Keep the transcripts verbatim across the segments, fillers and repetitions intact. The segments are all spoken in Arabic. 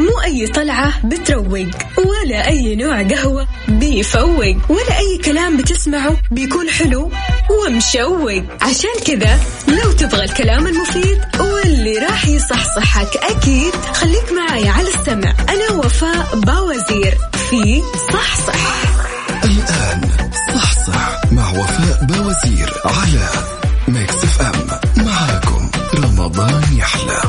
مو أي طلعة بتروق ولا أي نوع قهوة بيفوق ولا أي كلام بتسمعه بيكون حلو ومشوق. عشان كذا لو تبغى الكلام المفيد واللي راح يصحصحك أكيد خليك معي على السمع. أنا وفاء باوزير في صحصح. الآن صحصح مع وفاء باوزير على مكس اف ام. معاكم رمضان يحلى.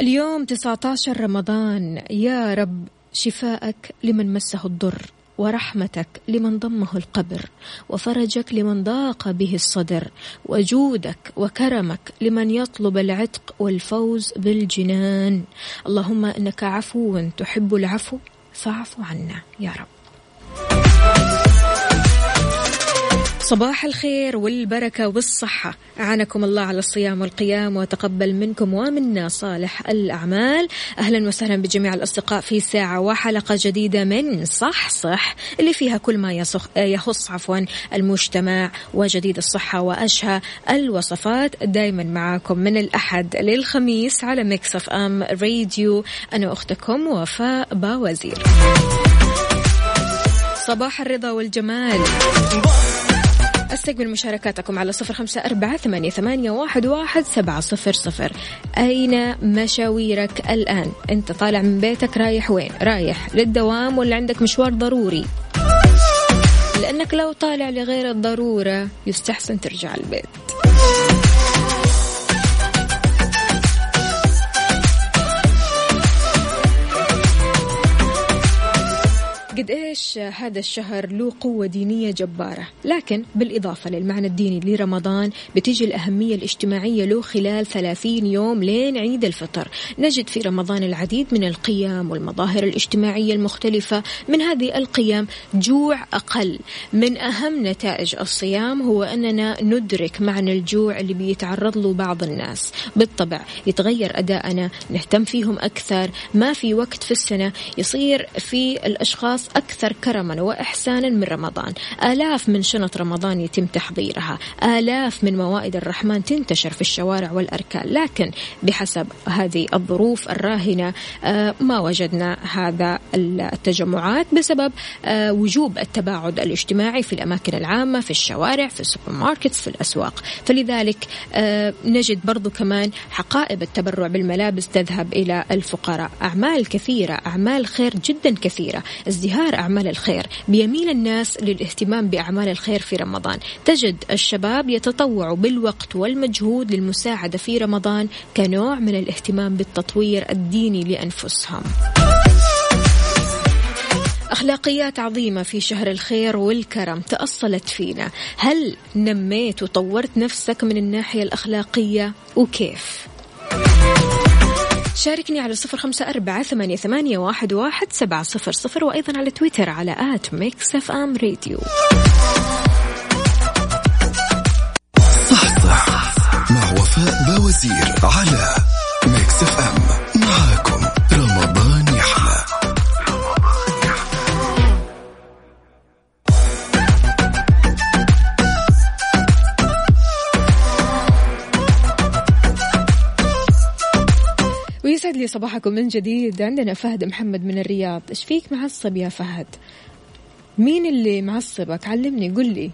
اليوم تسعة عشر رمضان، يا رب شفاءك لمن مسه الضر، ورحمتك لمن ضمه القبر، وفرجك لمن ضاق به الصدر، وجودك وكرمك لمن يطلب العتق والفوز بالجنان. اللهم إنك عفو تحب العفو فاعف عنا يا رب. صباح الخير والبركة والصحة، أعانكم الله على الصيام والقيام وتقبل منكم ومنا صالح الأعمال. أهلا وسهلا بجميع الأصدقاء في ساعة وحلقة جديدة من صح صح اللي فيها كل ما يخص عفوا المجتمع وجديد الصحة وأشهى الوصفات. دايما معاكم من الأحد للخميس على مكس اف ام راديو، أنا أختكم وفاء باوزير. صباح الرضا والجمال. استقبل مشاركاتكم على صفر خمسة أربعة ثمانية ثمانية واحد واحد سبعة صفر صفر. أين مشاويرك الآن؟ أنت طالع من بيتك رايح وين؟ رايح للدوام ولا عندك مشوار ضروري؟ لأنك لو طالع لغير الضرورة يستحسن ترجع البيت. قد إيش هذا الشهر له قوة دينية جبارة، لكن بالإضافة للمعنى الديني لرمضان بتيجي الأهمية الاجتماعية له. خلال ثلاثين يوم لين عيد الفطر نجد في رمضان العديد من القيم والمظاهر الاجتماعية المختلفة. من هذه القيم جوع أقل. من أهم نتائج الصيام هو أننا ندرك معنى الجوع اللي بيتعرض له بعض الناس. بالطبع يتغير أداءنا، نهتم فيهم أكثر، ما في وقت في السنة يصير في الأشخاص أكثر كرما وإحسانا من رمضان. آلاف من شنط رمضان يتم تحضيرها، آلاف من موائد الرحمن تنتشر في الشوارع والأركان، لكن بحسب هذه الظروف الراهنة ما وجدنا هذا التجمعات بسبب وجوب التباعد الاجتماعي في الأماكن العامة، في الشوارع، في السوبر ماركتس، في الأسواق. فلذلك نجد برضو كمان حقائب التبرع بالملابس تذهب إلى الفقراء. أعمال كثيرة، أعمال خير جدا كثيرة، ازدهار أعمال الخير. بيميل الناس للاهتمام بأعمال الخير في رمضان. تجد الشباب يتطوعوا بالوقت والمجهود للمساعدة في رمضان كنوع من الاهتمام بالتطوير الديني لأنفسهم. أخلاقيات عظيمة في شهر الخير والكرم تأصلت فينا. هل نميت وطورت نفسك من الناحية الأخلاقية وكيف؟ شاركني على صفر خمسة أربعة ثمانية ثمانية واحد واحد سبعة صفر صفر، وأيضا على تويتر على آت ميكس اف ام راديو. صح صح مع وفاء باوزير على ميكس اف ام. معاكم رمضان يحلى. يسعد لي صباحكم من جديد. عندنا فهد محمد من الرياض. ايش فيك معصب يا فهد؟ مين اللي معصبك؟ علمني، قل لي.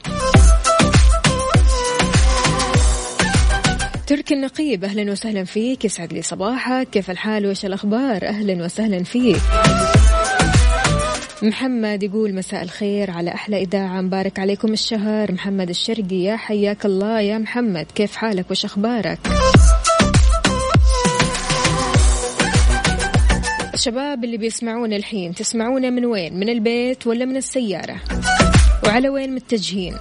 ترك النقيب، اهلا وسهلا فيك، يسعد لي صباحك، كيف الحال وايش الاخبار؟ اهلا وسهلا فيك. محمد يقول مساء الخير على أحلى إذاعة، مبارك عليكم الشهر. محمد الشرقي، يا حياك الله يا محمد، كيف حالك وايش اخبارك؟ الشباب اللي بيسمعون الحين، تسمعونا من وين؟ من البيت ولا من السيارة؟ وعلى وين متجهين؟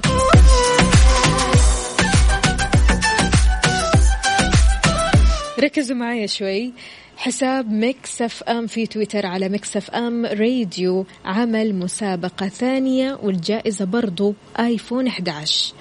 ركزوا معايا شوي. حساب مكس اف ام في تويتر على مكس اف ام راديو عمل مسابقة ثانية والجائزة برضو آيفون إحدى عشر.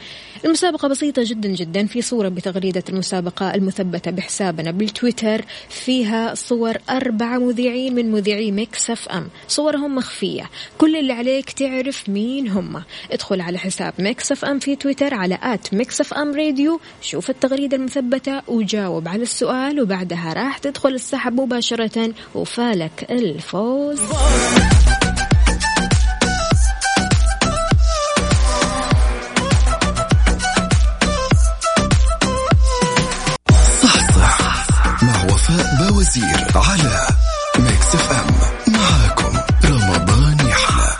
المسابقة بسيطة جدا جدا. في صورة بتغريدة المسابقة المثبتة بحسابنا بالتويتر فيها صور أربعة مذيعين من مذيعي مكس اف ام، صورهم مخفية، كل اللي عليك تعرف مين هم. ادخل على حساب مكس اف ام في تويتر على آت مكس اف ام راديو، شوف التغريدة المثبتة وجاوب على السؤال، وبعدها راح تدخل السحب مباشرة وفالك الفوز. وزير على مكس اف ام، معاكم رمضان يحلى.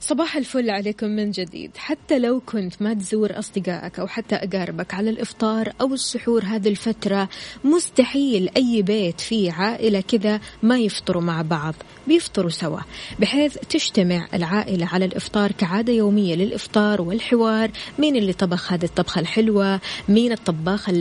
صباح الفل عليكم من جديد. حتى لو كنت ما تزور أصدقائك أو حتى أقاربك على الإفطار أو السحور هذه الفترة، مستحيل أي بيت فيه عائلة كذا ما يفطروا مع بعض، بيفطروا سوا، بحيث تجتمع العائلة على الإفطار كعادة يومية للإفطار والحوار. مين اللي طبخ هذه الطبخة الحلوة، مين الطباخة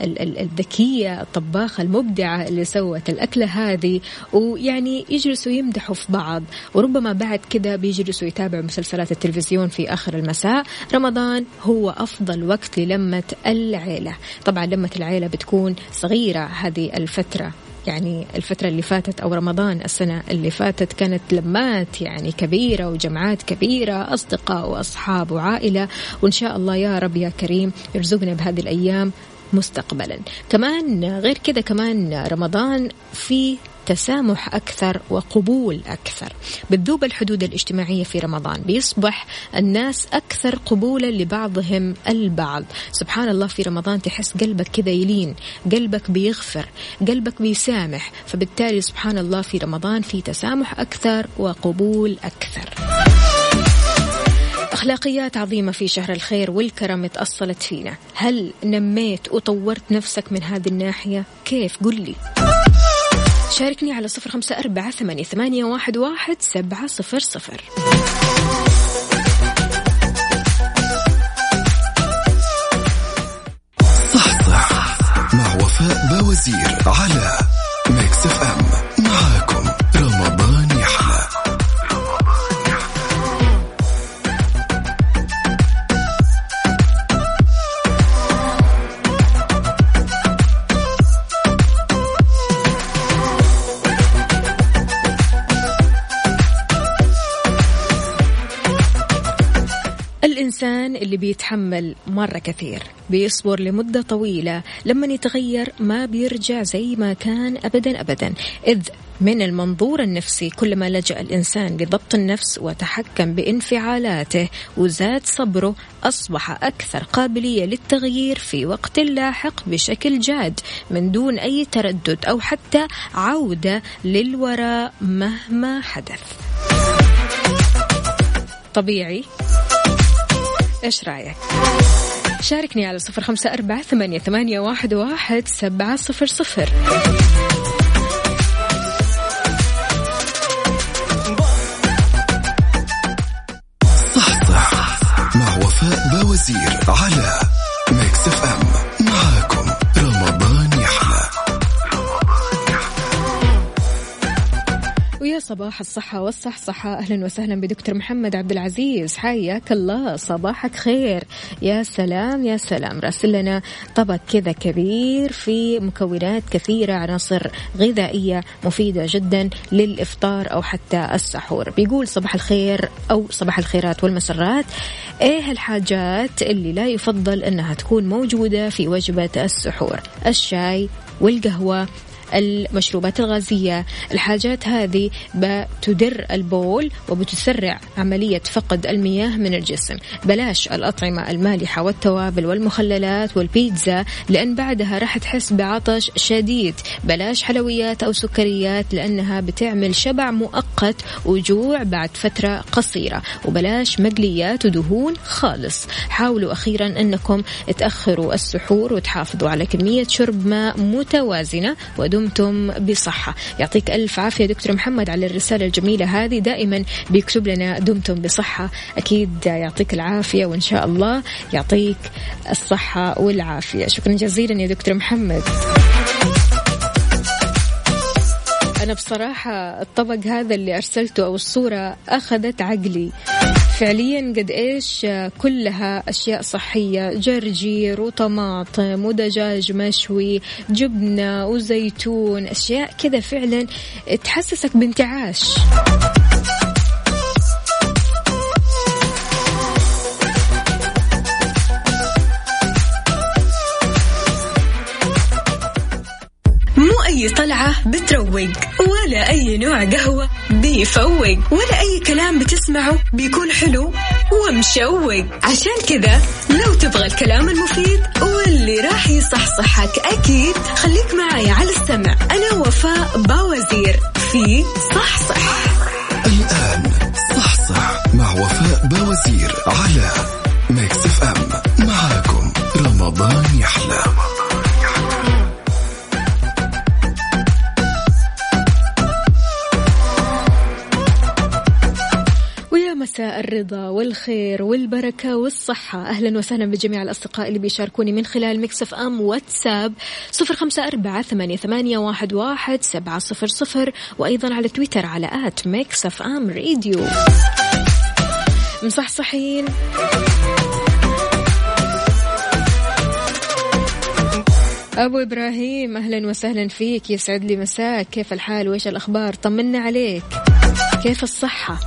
الذكية، الطباخة المبدعة اللي سوت الأكلة هذه، ويعني يجلسوا يمدحوا في بعض. وربما بعد كذا بيجلسوا يتابعوا مسلسلات التلفزيون في آخر المساء. رمضان هو أفضل وقت للمة العيلة. طبعا لمة العيلة بتكون صغيرة هذه الفترة، يعني الفترة اللي فاتت أو رمضان السنة اللي فاتت كانت لمات يعني كبيرة وجمعات كبيرة، أصدقاء وأصحاب وعائلة. وإن شاء الله يا رب يا كريم يرزقنا بهذه الأيام مستقبلا. كمان غير كذا كمان رمضان في تسامح أكثر وقبول أكثر. بتذوب الحدود الاجتماعية في رمضان، بيصبح الناس أكثر قبولا لبعضهم البعض. سبحان الله في رمضان تحس قلبك كذا يلين، قلبك بيغفر، قلبك بيسامح، فبالتالي سبحان الله في رمضان في تسامح أكثر وقبول أكثر. أخلاقيات عظيمة في شهر الخير والكرم اتأصلت فينا. هل نميت وطورت نفسك من هذه الناحية؟ كيف؟ قل لي. شاركني على صفر خمسة أربعة ثمانية ثمانية واحد واحد سبعة صفر صفر. صح صح مع وفاء باوزير على مكس اف ام، معاكم رمضان يحلى. الإنسان اللي بيتحمل مرة كثير، بيصبر لمدة طويلة، لما يتغير ما بيرجع زي ما كان أبدا أبدا. إذ من المنظور النفسي كلما لجأ الإنسان لضبط النفس وتحكم بانفعالاته وزاد صبره، أصبح أكثر قابلية للتغيير في وقت لاحق بشكل جاد من دون أي تردد أو حتى عودة للوراء مهما حدث. طبيعي؟ إيش رأيك؟ شاركني على صفر خمسة أربعة ثمانية ثمانية واحد واحد سبعة صفر صفر. صح صح مع وفاء باوزير على مكس اف ام، معاكم رمضان يحلى. ويا صباح الصحة والصحصحة. أهلا وسهلا بدكتور محمد عبد العزيز، حياك الله، صباحك خير. يا سلام يا سلام، راسل لنا طبق كذا كبير في مكونات كثيرة، عناصر غذائية مفيدة جدا للإفطار أو حتى السحور. بيقول صباح الخير أو صباح الخيرات والمسرات. إيه الحاجات اللي لا يفضل أنها تكون موجودة في وجبة السحور؟ الشاي والقهوة، المشروبات الغازية. الحاجات هذه بتدر البول وبتسرع عملية فقد المياه من الجسم. بلاش الأطعمة المالحة والتوابل والمخللات والبيتزا، لأن بعدها راح تحس بعطش شديد. بلاش حلويات أو سكريات لأنها بتعمل شبع مؤقت وجوع بعد فترة قصيرة. وبلاش مقليات ودهون خالص. حاولوا أخيرا أنكم تأخروا السحور وتحافظوا على كمية شرب ماء متوازنة، ودمتم بصحة. يعطيك ألف عافية دكتور محمد على الرسالة الجميلة هذه، دائما بيكتب لنا دمتم بصحة. أكيد يعطيك العافية، وإن شاء الله يعطيك الصحة والعافية. شكرا جزيلا يا دكتور محمد. أنا بصراحة الطبق هذا اللي أرسلته أو الصورة أخذت عقلي فعليا. قد إيش كلها أشياء صحية، جرجير وطماطم ودجاج مشوي، جبنة وزيتون، أشياء كذا فعلا تحسسك بانتعاش. أي طلعة بتروق ولا أي نوع قهوة بيفوق ولا أي كلام بتسمعه بيكون حلو ومشوق. عشان كذا لو تبغى الكلام المفيد واللي راح يصحصحك أكيد خليك معايا على السمع. أنا وفاء باوزير في صحصح. الآن صحصح مع وفاء باوزير على مكس اف ام. معاكم رمضان يحلى. مساء الرضا والخير والبركة والصحة، أهلا وسهلا بجميع الأصدقاء اللي بيشاركوني من خلال مكس اف ام واتساب صفر خمسة أربعة ثمانية ثمانية واحد واحد سبعة صفر صفر، وأيضا على تويتر على آت مكس اف ام راديو. مصحصحين أبو إبراهيم، أهلا وسهلا فيك، يسعد لي مساك، كيف الحال وإيش الأخبار؟ طمنا عليك، كيف الصحة؟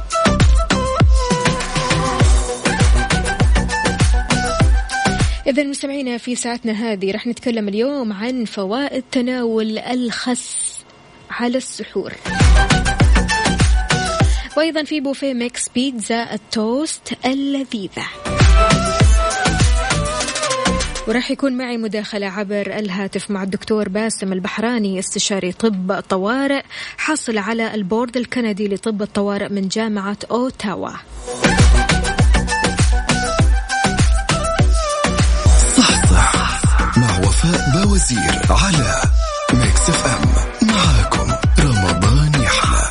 إذا مستمعينا في ساعتنا هذه رح نتكلم اليوم عن فوائد تناول الخس على السحور، وأيضا في بوفيه ميكس بيتزا التوست اللذيذة، ورح يكون معي مداخلة عبر الهاتف مع الدكتور باسم البحراني استشاري طب طوارئ حاصل على البورد الكندي لطب الطوارئ من جامعة أوتاوا. وفاء باوزير على مكس اف ام، معاكم رمضان يحلى.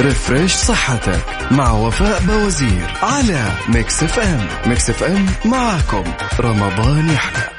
ريفريش صحتك مع وفاء باوزير على مكس اف ام. مكس اف ام معاكم رمضان يحلى.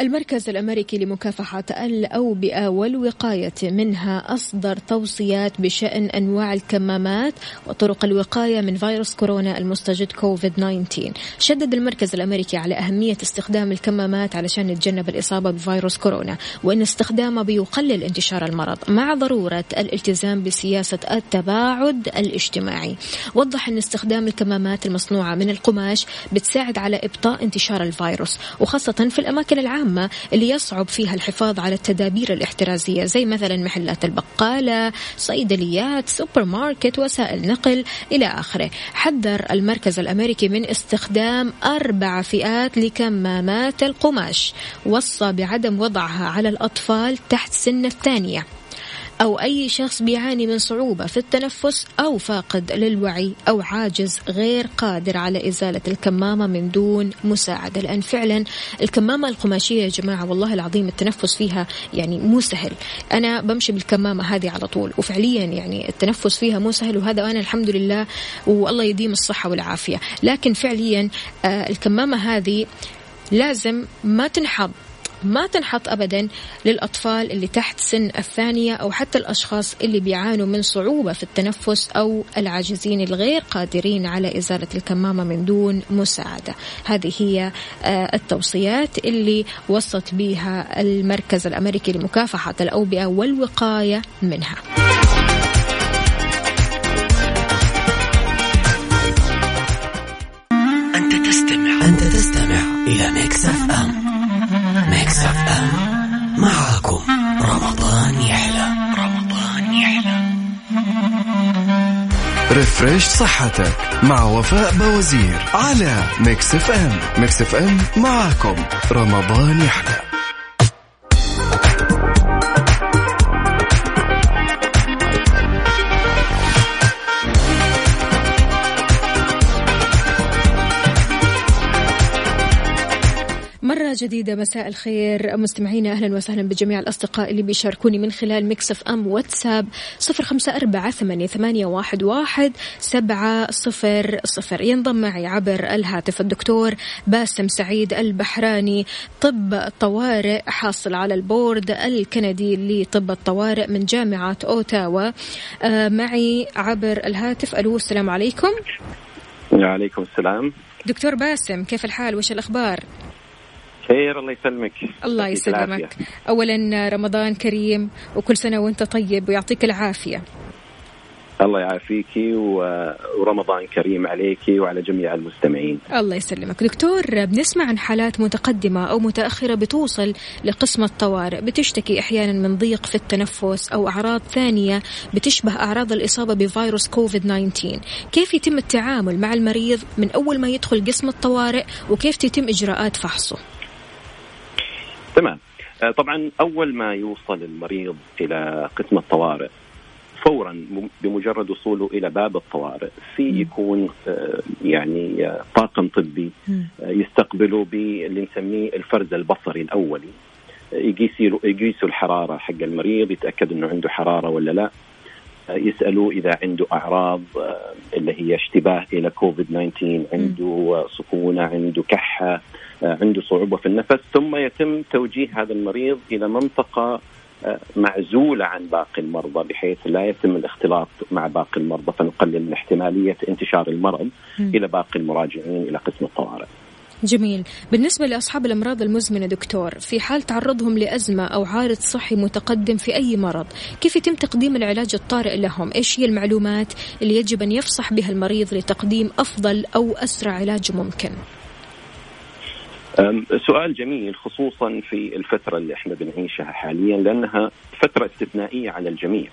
المركز الأمريكي لمكافحة الأوبئة والوقاية منها أصدر توصيات بشأن أنواع الكمامات وطرق الوقاية من فيروس كورونا المستجد كوفيد تسعة عشر. شدد المركز الأمريكي على أهمية استخدام الكمامات علشان نتجنب الإصابة بفيروس كورونا، وإن استخدامه بيقلل انتشار المرض مع ضرورة الالتزام بسياسة التباعد الاجتماعي. وضح أن استخدام الكمامات المصنوعة من القماش بتساعد على إبطاء انتشار الفيروس، وخاصة في الأماكن العامة اللي يصعب فيها الحفاظ على التدابير الاحترازية، زي مثلا محلات البقالة، صيدليات، سوبر ماركت، وسائل نقل إلى آخره. حذر المركز الأمريكي من استخدام أربع فئات لكمامات القماش، وصى بعدم وضعها على الأطفال تحت سن الثانية أو أي شخص بيعاني من صعوبة في التنفس أو فاقد للوعي أو عاجز غير قادر على إزالة الكمامة من دون مساعدة. لأن فعلا الكمامة القماشية يا جماعة والله العظيم التنفس فيها يعني مو سهل. أنا بمشي بالكمامة هذه على طول، وفعليا يعني التنفس فيها مو سهل، وهذا أنا الحمد لله والله يديم الصحة والعافية. لكن فعليا الكمامة هذه لازم ما تنحب ما تنحط أبدا للأطفال اللي تحت سن الثانية، أو حتى الأشخاص اللي بيعانوا من صعوبة في التنفس أو العاجزين الغير قادرين على إزالة الكمامة من دون مساعدة. هذه هي التوصيات اللي وصت بها المركز الأمريكي لمكافحة الأوبئة والوقاية منها. أنت تستمع أنت تستمع إلى ميكس اف ام. ميكس اف ام معاكم رمضان يحلى. رمضان يحلى. ريفريش صحتك مع وفاء باوزير على ميكس اف ام. ميكس اف ام معاكم رمضان يحلى. مرة جديدة مساء الخير مستمعينا، أهلا وسهلا بجميع الأصدقاء اللي بيشاركوني من خلال مكس اف ام واتساب صفر خمسة أربعة ثمانية ثمانية واحد واحد سبعة صفر صفر. ينضم معي عبر الهاتف الدكتور باسم سعيد البحراني، طب الطوارئ، حاصل على البورد الكندي لطب الطوارئ من جامعة أوتاوا، معي عبر الهاتف. ألو، السلام عليكم. وعليكم السلام. دكتور باسم، كيف الحال؟ وش الأخبار؟ خير، الله يسلمك. الله يسلمك. أولا رمضان كريم، وكل سنة وانت طيب ويعطيك العافية. الله يعافيكي ورمضان كريم عليكي وعلى جميع المستمعين. الله يسلمك. دكتور، بنسمع عن حالات متقدمة أو متأخرة بتوصل لقسم الطوارئ، بتشتكي أحيانا من ضيق في التنفس أو أعراض ثانية بتشبه أعراض الإصابة بفيروس كوفيد تسعة عشر. كيف يتم التعامل مع المريض من أول ما يدخل قسم الطوارئ، وكيف تتم إجراءات فحصه؟ تمام. طبعا أول ما يوصل المريض إلى قسم الطوارئ، فورا بمجرد وصوله إلى باب الطوارئ في يكون يعني طاقم طبي يستقبله باللي نسميه الفرز البصري الأولي، يقيسوا الحرارة حق المريض، يتأكد أنه عنده حرارة ولا لا، يسألوا إذا عنده أعراض اللي هي اشتباه إلى كوفيد تسعة عشر، عنده سخونة، عنده كحة، عنده صعوبة في النفس، ثم يتم توجيه هذا المريض إلى منطقة معزولة عن باقي المرضى بحيث لا يتم الاختلاط مع باقي المرضى، فنقلل من احتمالية انتشار المرض م. إلى باقي المراجعين إلى قسم الطوارئ. جميل. بالنسبة لأصحاب الأمراض المزمنة دكتور، في حال تعرضهم لأزمة أو عارض صحي متقدم في أي مرض، كيف يتم تقديم العلاج الطارئ لهم؟ إيش هي المعلومات اللي يجب أن يفصح بها المريض لتقديم أفضل أو أسرع علاج ممكن؟ سؤال جميل، خصوصا في الفترة اللي احنا بنعيشها حاليا، لأنها فترة استثنائية على الجميع.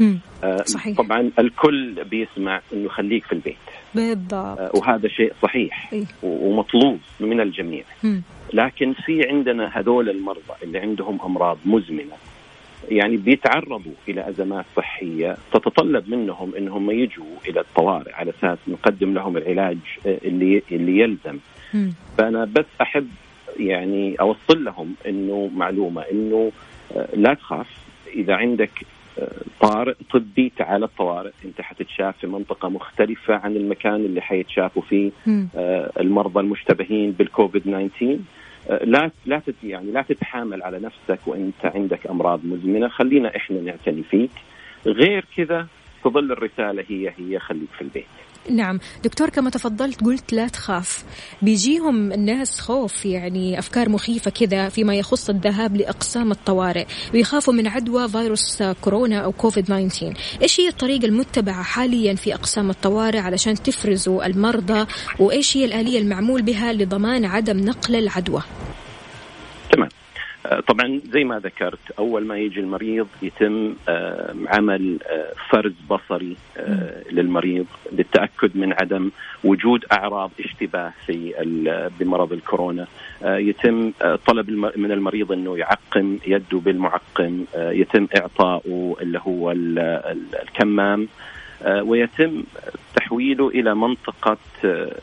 مم. صحيح. طبعا الكل بيسمع أنه خليك في البيت. بالضبط. وهذا شيء صحيح إيه؟ ومطلوب من الجميع. مم. لكن في عندنا هذول المرضى اللي عندهم أمراض مزمنة، يعني بيتعرضوا إلى أزمات صحية تتطلب منهم أنهم يجوا إلى الطوارئ على أساس نقدم لهم العلاج اللي, اللي يلزم. مم. فأنا بس أحب يعني أوصل لهم أنه معلومة أنه لا تخاف، إذا عندك طارئ طبي تعال الطوارئ، أنت حتتشاف في منطقة مختلفة عن المكان اللي حيتشافوا فيه مم. المرضى المشتبهين بالكوفيد تسعة عشر. لا لا يعني لا تتحامل على نفسك وأنت عندك أمراض مزمنة، خلينا إحنا نعتني فيك، غير كذا تظل الرسالة هي هي خليك في البيت. نعم دكتور، كما تفضلت قلت لا تخاف، بيجيهم الناس خوف، يعني أفكار مخيفة كذا فيما يخص الذهاب لأقسام الطوارئ، ويخافوا من عدوى فيروس كورونا أو كوفيد تسعة عشر. إيش هي الطريقة المتبعة حاليا في أقسام الطوارئ علشان تفرزوا المرضى، وإيش هي الآلية المعمول بها لضمان عدم نقل العدوى؟ تمام. طبعا زي ما ذكرت، أول ما يجي المريض يتم عمل فرز بصري للمريض للتأكد من عدم وجود أعراض اشتباه في بمرض الكورونا. يتم طلب من المريض أنه يعقم يده بالمعقم، يتم إعطاؤه اللي هو الكمام، ويتم تحويله إلى منطقة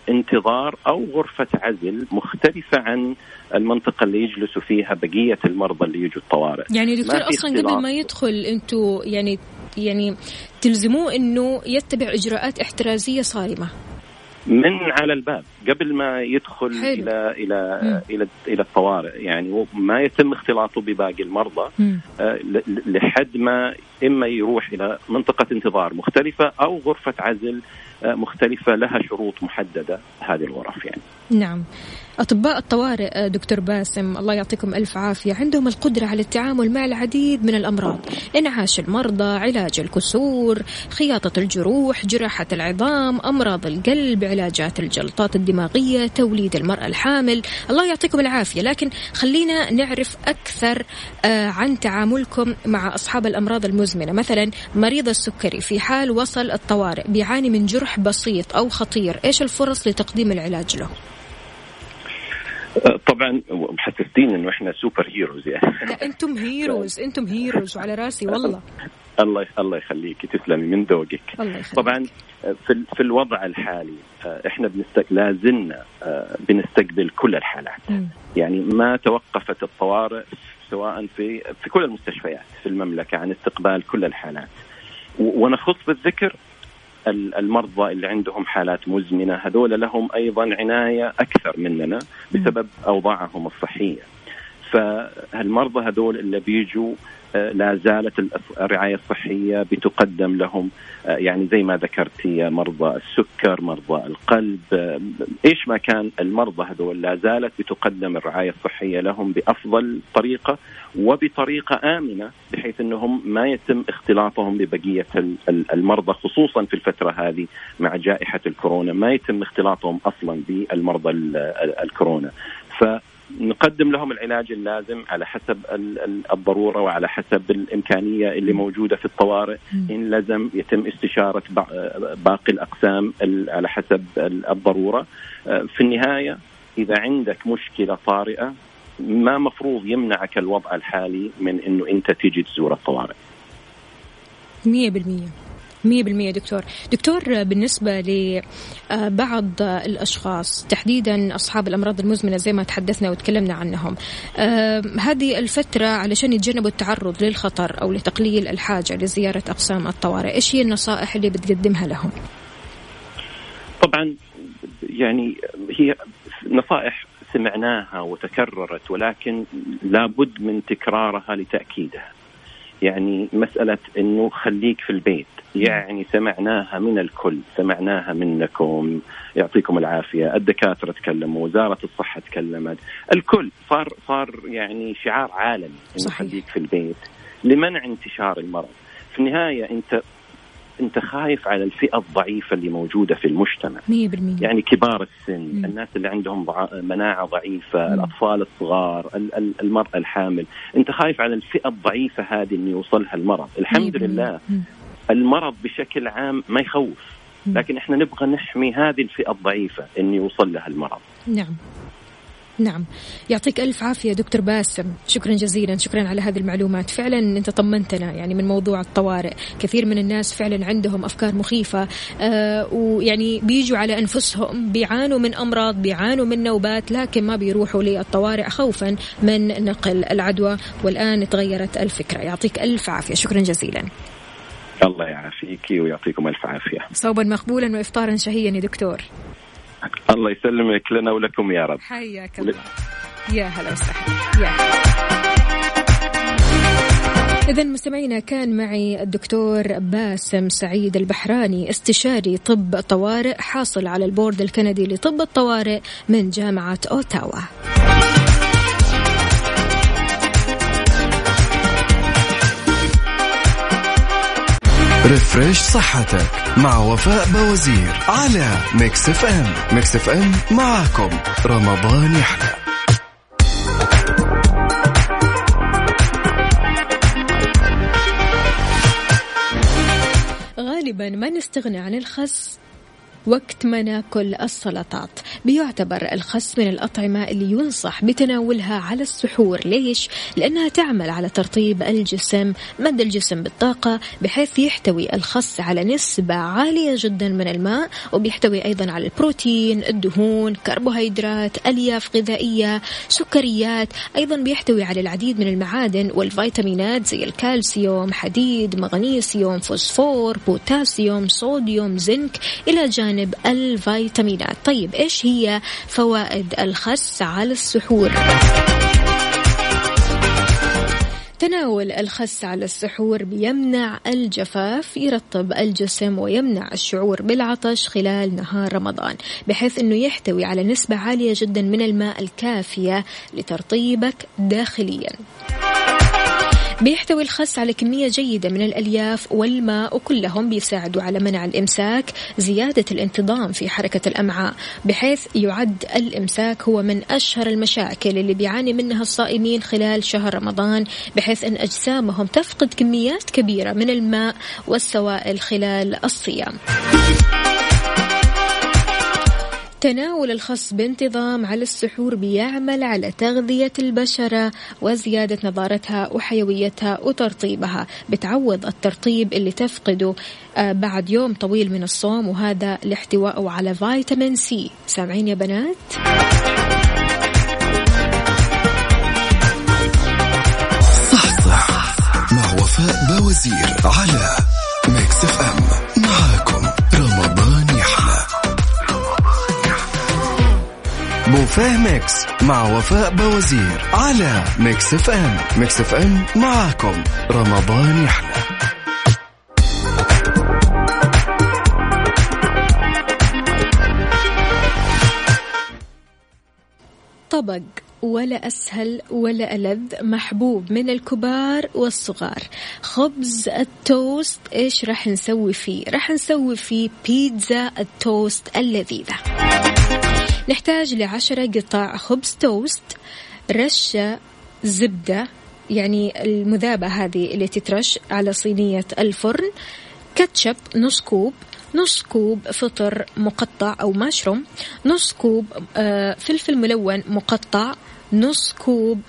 انتظار أو غرفة عزل مختلفة عن المنطقة اللي يجلسوا فيها بقية المرضى اللي يجوا الطوارئ. يعني دكتور أصلا قبل ما يدخل أنتوا يعني يعني تلزموه أنه يتبع إجراءات احترازية صارمة من على الباب قبل ما يدخل حلو. إلى إلى مم. إلى إلى الطوارئ، يعني ما يتم اختلاطه بباقي المرضى آه لحد ما إما يروح إلى منطقة انتظار مختلفة أو غرفة عزل آه مختلفة لها شروط محددة هذه الغرف. يعني نعم. أطباء الطوارئ دكتور باسم الله يعطيكم ألف عافية، عندهم القدرة على التعامل مع العديد من الأمراض، إنعاش المرضى، علاج الكسور، خياطة الجروح، جراحة العظام، أمراض القلب، علاجات الجلطات الدماغية، توليد المرأة الحامل. الله يعطيكم العافية. لكن خلينا نعرف أكثر عن تعاملكم مع أصحاب الأمراض المزمنة. مثلا مريض السكري في حال وصل الطوارئ بيعاني من جرح بسيط أو خطير، إيش الفرص لتقديم العلاج له؟ طبعا محسستين انه احنا سوبر هيروز يعني. لا انتم هيروز، انتم هيروز وعلى راسي والله. الله الله يخليك، تسلمي من ذوقك. طبعا في في الوضع الحالي احنا بنستك لازلنا بنستقبل كل الحالات، م. يعني ما توقفت الطوارئ سواء في في كل المستشفيات في المملكة عن استقبال كل الحالات، ونخص بالذكر المرضى اللي عندهم حالات مزمنة، هذول لهم أيضا عناية أكثر مننا بسبب أوضاعهم الصحية. فالمرضى هذول اللي بيجوا لا زالت الرعاية الصحية بتقدم لهم، يعني زي ما ذكرتي مرضى السكر، مرضى القلب، إيش ما كان المرضى هذول لا زالت بتقدم الرعاية الصحية لهم بأفضل طريقة وبطريقة آمنة، بحيث أنهم ما يتم اختلاطهم ببقية المرضى، خصوصا في الفترة هذه مع جائحة الكورونا ما يتم اختلاطهم أصلا بالمرضى الكورونا. ف نقدم لهم العلاج اللازم على حسب الضرورة وعلى حسب الإمكانية اللي موجودة في الطوارئ، إن لازم يتم استشارة باقي الأقسام على حسب الضرورة. في النهاية إذا عندك مشكلة طارئة ما مفروض يمنعك الوضع الحالي من إنه أنت تيجي تزور الطوارئ. مية بالمية مية بالمية دكتور. دكتور بالنسبة لبعض الأشخاص تحديدا أصحاب الأمراض المزمنة زي ما تحدثنا وتكلمنا عنهم، هذه الفترة علشان يتجنبوا التعرض للخطر أو لتقليل الحاجة لزيارة أقسام الطوارئ، إيش هي النصائح اللي بتقدمها لهم؟ طبعا يعني هي نصائح سمعناها وتكررت، ولكن لابد من تكرارها لتأكيدها. يعني مسألة أنه خليك في البيت، يعني سمعناها من الكل، سمعناها منكم، يعطيكم العافية، الدكاترة تكلموا، وزارة الصحة تكلمت، الكل صار صار يعني شعار عالمي أنه خليك في البيت لمنع انتشار المرض. في النهاية أنت أنت خايف على الفئة الضعيفة اللي موجودة في المجتمع، مية بالمية. يعني كبار السن، مم. الناس اللي عندهم ضع... مناعة ضعيفة، مم. الأطفال الصغار، ال... المرأة الحامل، أنت خايف على الفئة الضعيفة هذه اللي يوصلها المرض. الحمد مية بالمية. لله مم. المرض بشكل عام ما يخوف، مم. لكن إحنا نبغى نحمي هذه الفئة الضعيفة اللي يوصل لها المرض. نعم نعم، يعطيك ألف عافية دكتور باسم، شكرا جزيلا، شكرا على هذه المعلومات. فعلا أنت طمنتنا يعني من موضوع الطوارئ، كثير من الناس فعلا عندهم أفكار مخيفة، آه ويعني بيجوا على أنفسهم، بيعانوا من أمراض، بيعانوا من نوبات، لكن ما بيروحوا للطوارئ خوفا من نقل العدوى، والآن تغيرت الفكرة. يعطيك ألف عافية، شكرا جزيلا. الله يعافيك ويعطيكم ألف عافية. صوبا مقبولا وإفطارا شهيا يا دكتور. الله يسلمك لنا ولكم يا رب. حياك الله. ل... يا هلا وسهلا. إذن مستمعينا كان معي الدكتور باسم سعيد البحراني، استشاري طب طوارئ، حاصل على البورد الكندي لطب الطوارئ من جامعة أوتاوا. ريفريش صحتك مع وفاء باوزير على مكس اف ام. مكس اف ام معاكم رمضان يحلى. غالبا ما نستغنى عن الخس وقت ما ناكل السلطات. بيعتبر الخس من الأطعمة اللي ينصح بتناولها على السحور. ليش؟ لأنها تعمل على ترطيب الجسم، مد الجسم بالطاقة، بحيث يحتوي الخس على نسبة عالية جدا من الماء، وبيحتوي أيضا على البروتين، الدهون، كربوهيدرات، ألياف غذائية، سكريات، أيضا بيحتوي على العديد من المعادن والفيتامينات زي الكالسيوم، حديد، مغنيسيوم، فوسفور، بوتاسيوم، صوديوم، زنك، إلى جانب الفيتامينات. طيب إيش هي هي فوائد الخس على السحور؟ تناول الخس على السحور بيمنع الجفاف، يرطب الجسم، ويمنع الشعور بالعطش خلال نهار رمضان، بحيث أنه يحتوي على نسبة عالية جدا من الماء الكافية لترطيبك داخليا. بيحتوي الخس على كمية جيدة من الألياف والماء، وكلهم بيساعدوا على منع الإمساك، زيادة الانتظام في حركة الأمعاء، بحيث يعد الإمساك هو من أشهر المشاكل اللي بيعاني منها الصائمين خلال شهر رمضان، بحيث أن أجسامهم تفقد كميات كبيرة من الماء والسوائل خلال الصيام. تناول الخس بانتظام على السحور بيعمل على تغذية البشرة وزيادة نضارتها وحيويتها وترطيبها، بتعوض الترطيب اللي تفقده بعد يوم طويل من الصوم، وهذا لاحتوائه على فيتامين سي. سامعين يا بنات؟ صح صح مع وفاء باوزير على مكس اف ام. معاكم رمضان يحلى بوفيه مكس مع وفاء باوزير على مكس اف ام. مكس اف ام معاكم رمضان يحلى. طبق ولا أسهل ولا ألذ، محبوب من الكبار والصغار، خبز التوست. إيش رح نسوي فيه؟ رح نسوي فيه بيتزا التوست اللذيذة. نحتاج لعشرة قطع خبز توست، رشة زبدة يعني المذابة هذه اللي تترش على صينية الفرن، كاتشب نص كوب، نص كوب فطر مقطع أو مشروم، نص كوب فلفل ملون مقطع، نص كوب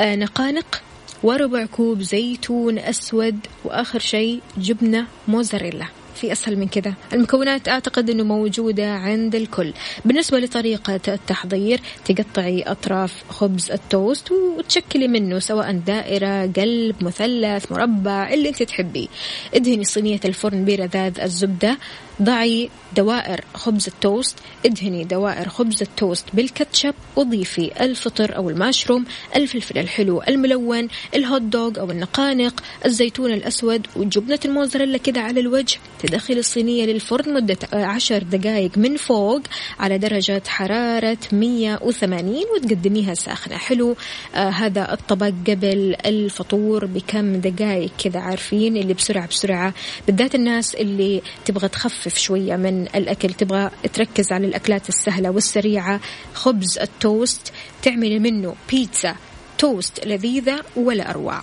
نقانق، وربع كوب زيتون أسود، وآخر شيء جبنة موزاريلا. في أسهل من كذا؟ المكونات أعتقد أنه موجودة عند الكل. بالنسبة لطريقة التحضير، تقطعي أطراف خبز التوست وتشكلي منه سواء دائرة، قلب، مثلث، مربع، اللي أنت تحبيه. ادهني صينية الفرن برذاذ الزبدة، ضعي دوائر خبز التوست، ادهني دوائر خبز التوست بالكاتشب، وضيفي الفطر أو المشروم، الفلفل الحلو الملون، الهوت دوغ أو النقانق، الزيتون الأسود، وجبنة الموزاريلا كده على الوجه. تدخل الصينية للفرن مدة عشر دقائق من فوق على درجة حرارة مية وثمانين، وتقدميها ساخنة. حلو آه هذا الطبق قبل الفطور بكم دقائق كذا، عارفين اللي بسرعة بسرعة، بالذات الناس اللي تبغى تخفف شوية من الأكل، تبغى تركز على الأكلات السهلة والسريعة. خبز التوست تعمل منه بيتزا توست لذيذة ولا أروع.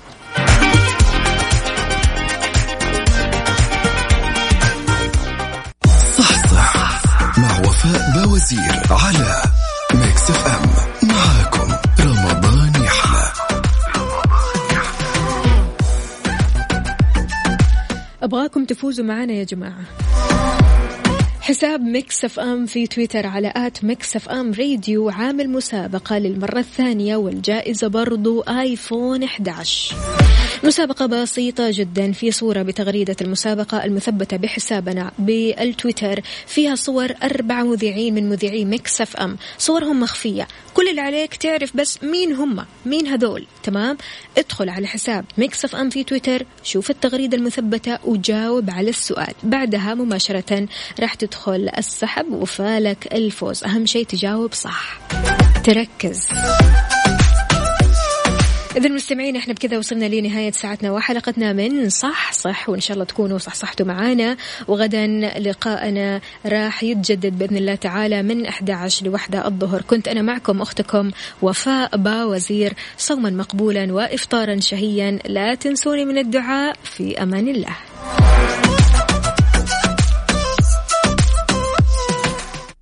صح صح مع وفاء باوزير على مكس اف ام. معاكم رمضان يحلى. أبغاكم تفوزوا معنا يا جماعة. حساب مكس اف ام في تويتر على آت مكس اف ام راديو عامل مسابقة للمرة الثانية، والجائزة برضو آيفون إحدى عشر. مسابقة بسيطة جدا، في صورة بتغريدة المسابقة المثبتة بحسابنا بالتويتر فيها صور أربع مذيعين من مذيعي مكس اف ام، صورهم مخفية، كل اللي عليك تعرف بس مين هم، مين هذول. تمام؟ ادخل على حساب مكس اف ام في تويتر، شوف التغريدة المثبتة وجاوب على السؤال، بعدها مباشرة راح تدخل السحب وفالك الفوز. أهم شيء تجاوب صح، تركز. إذن المستمعين، احنا بكذا وصلنا لنهاية ساعتنا وحلقتنا من صح صح، وإن شاء الله تكونوا صح صحتوا معانا. وغدا لقاءنا راح يتجدد بإذن الله تعالى من إحدى عشر لوحدة الظهر. كنت أنا معكم أختكم وفاء باوزير. صوما مقبولا وإفطارا شهيا، لا تنسوني من الدعاء. في أمان الله.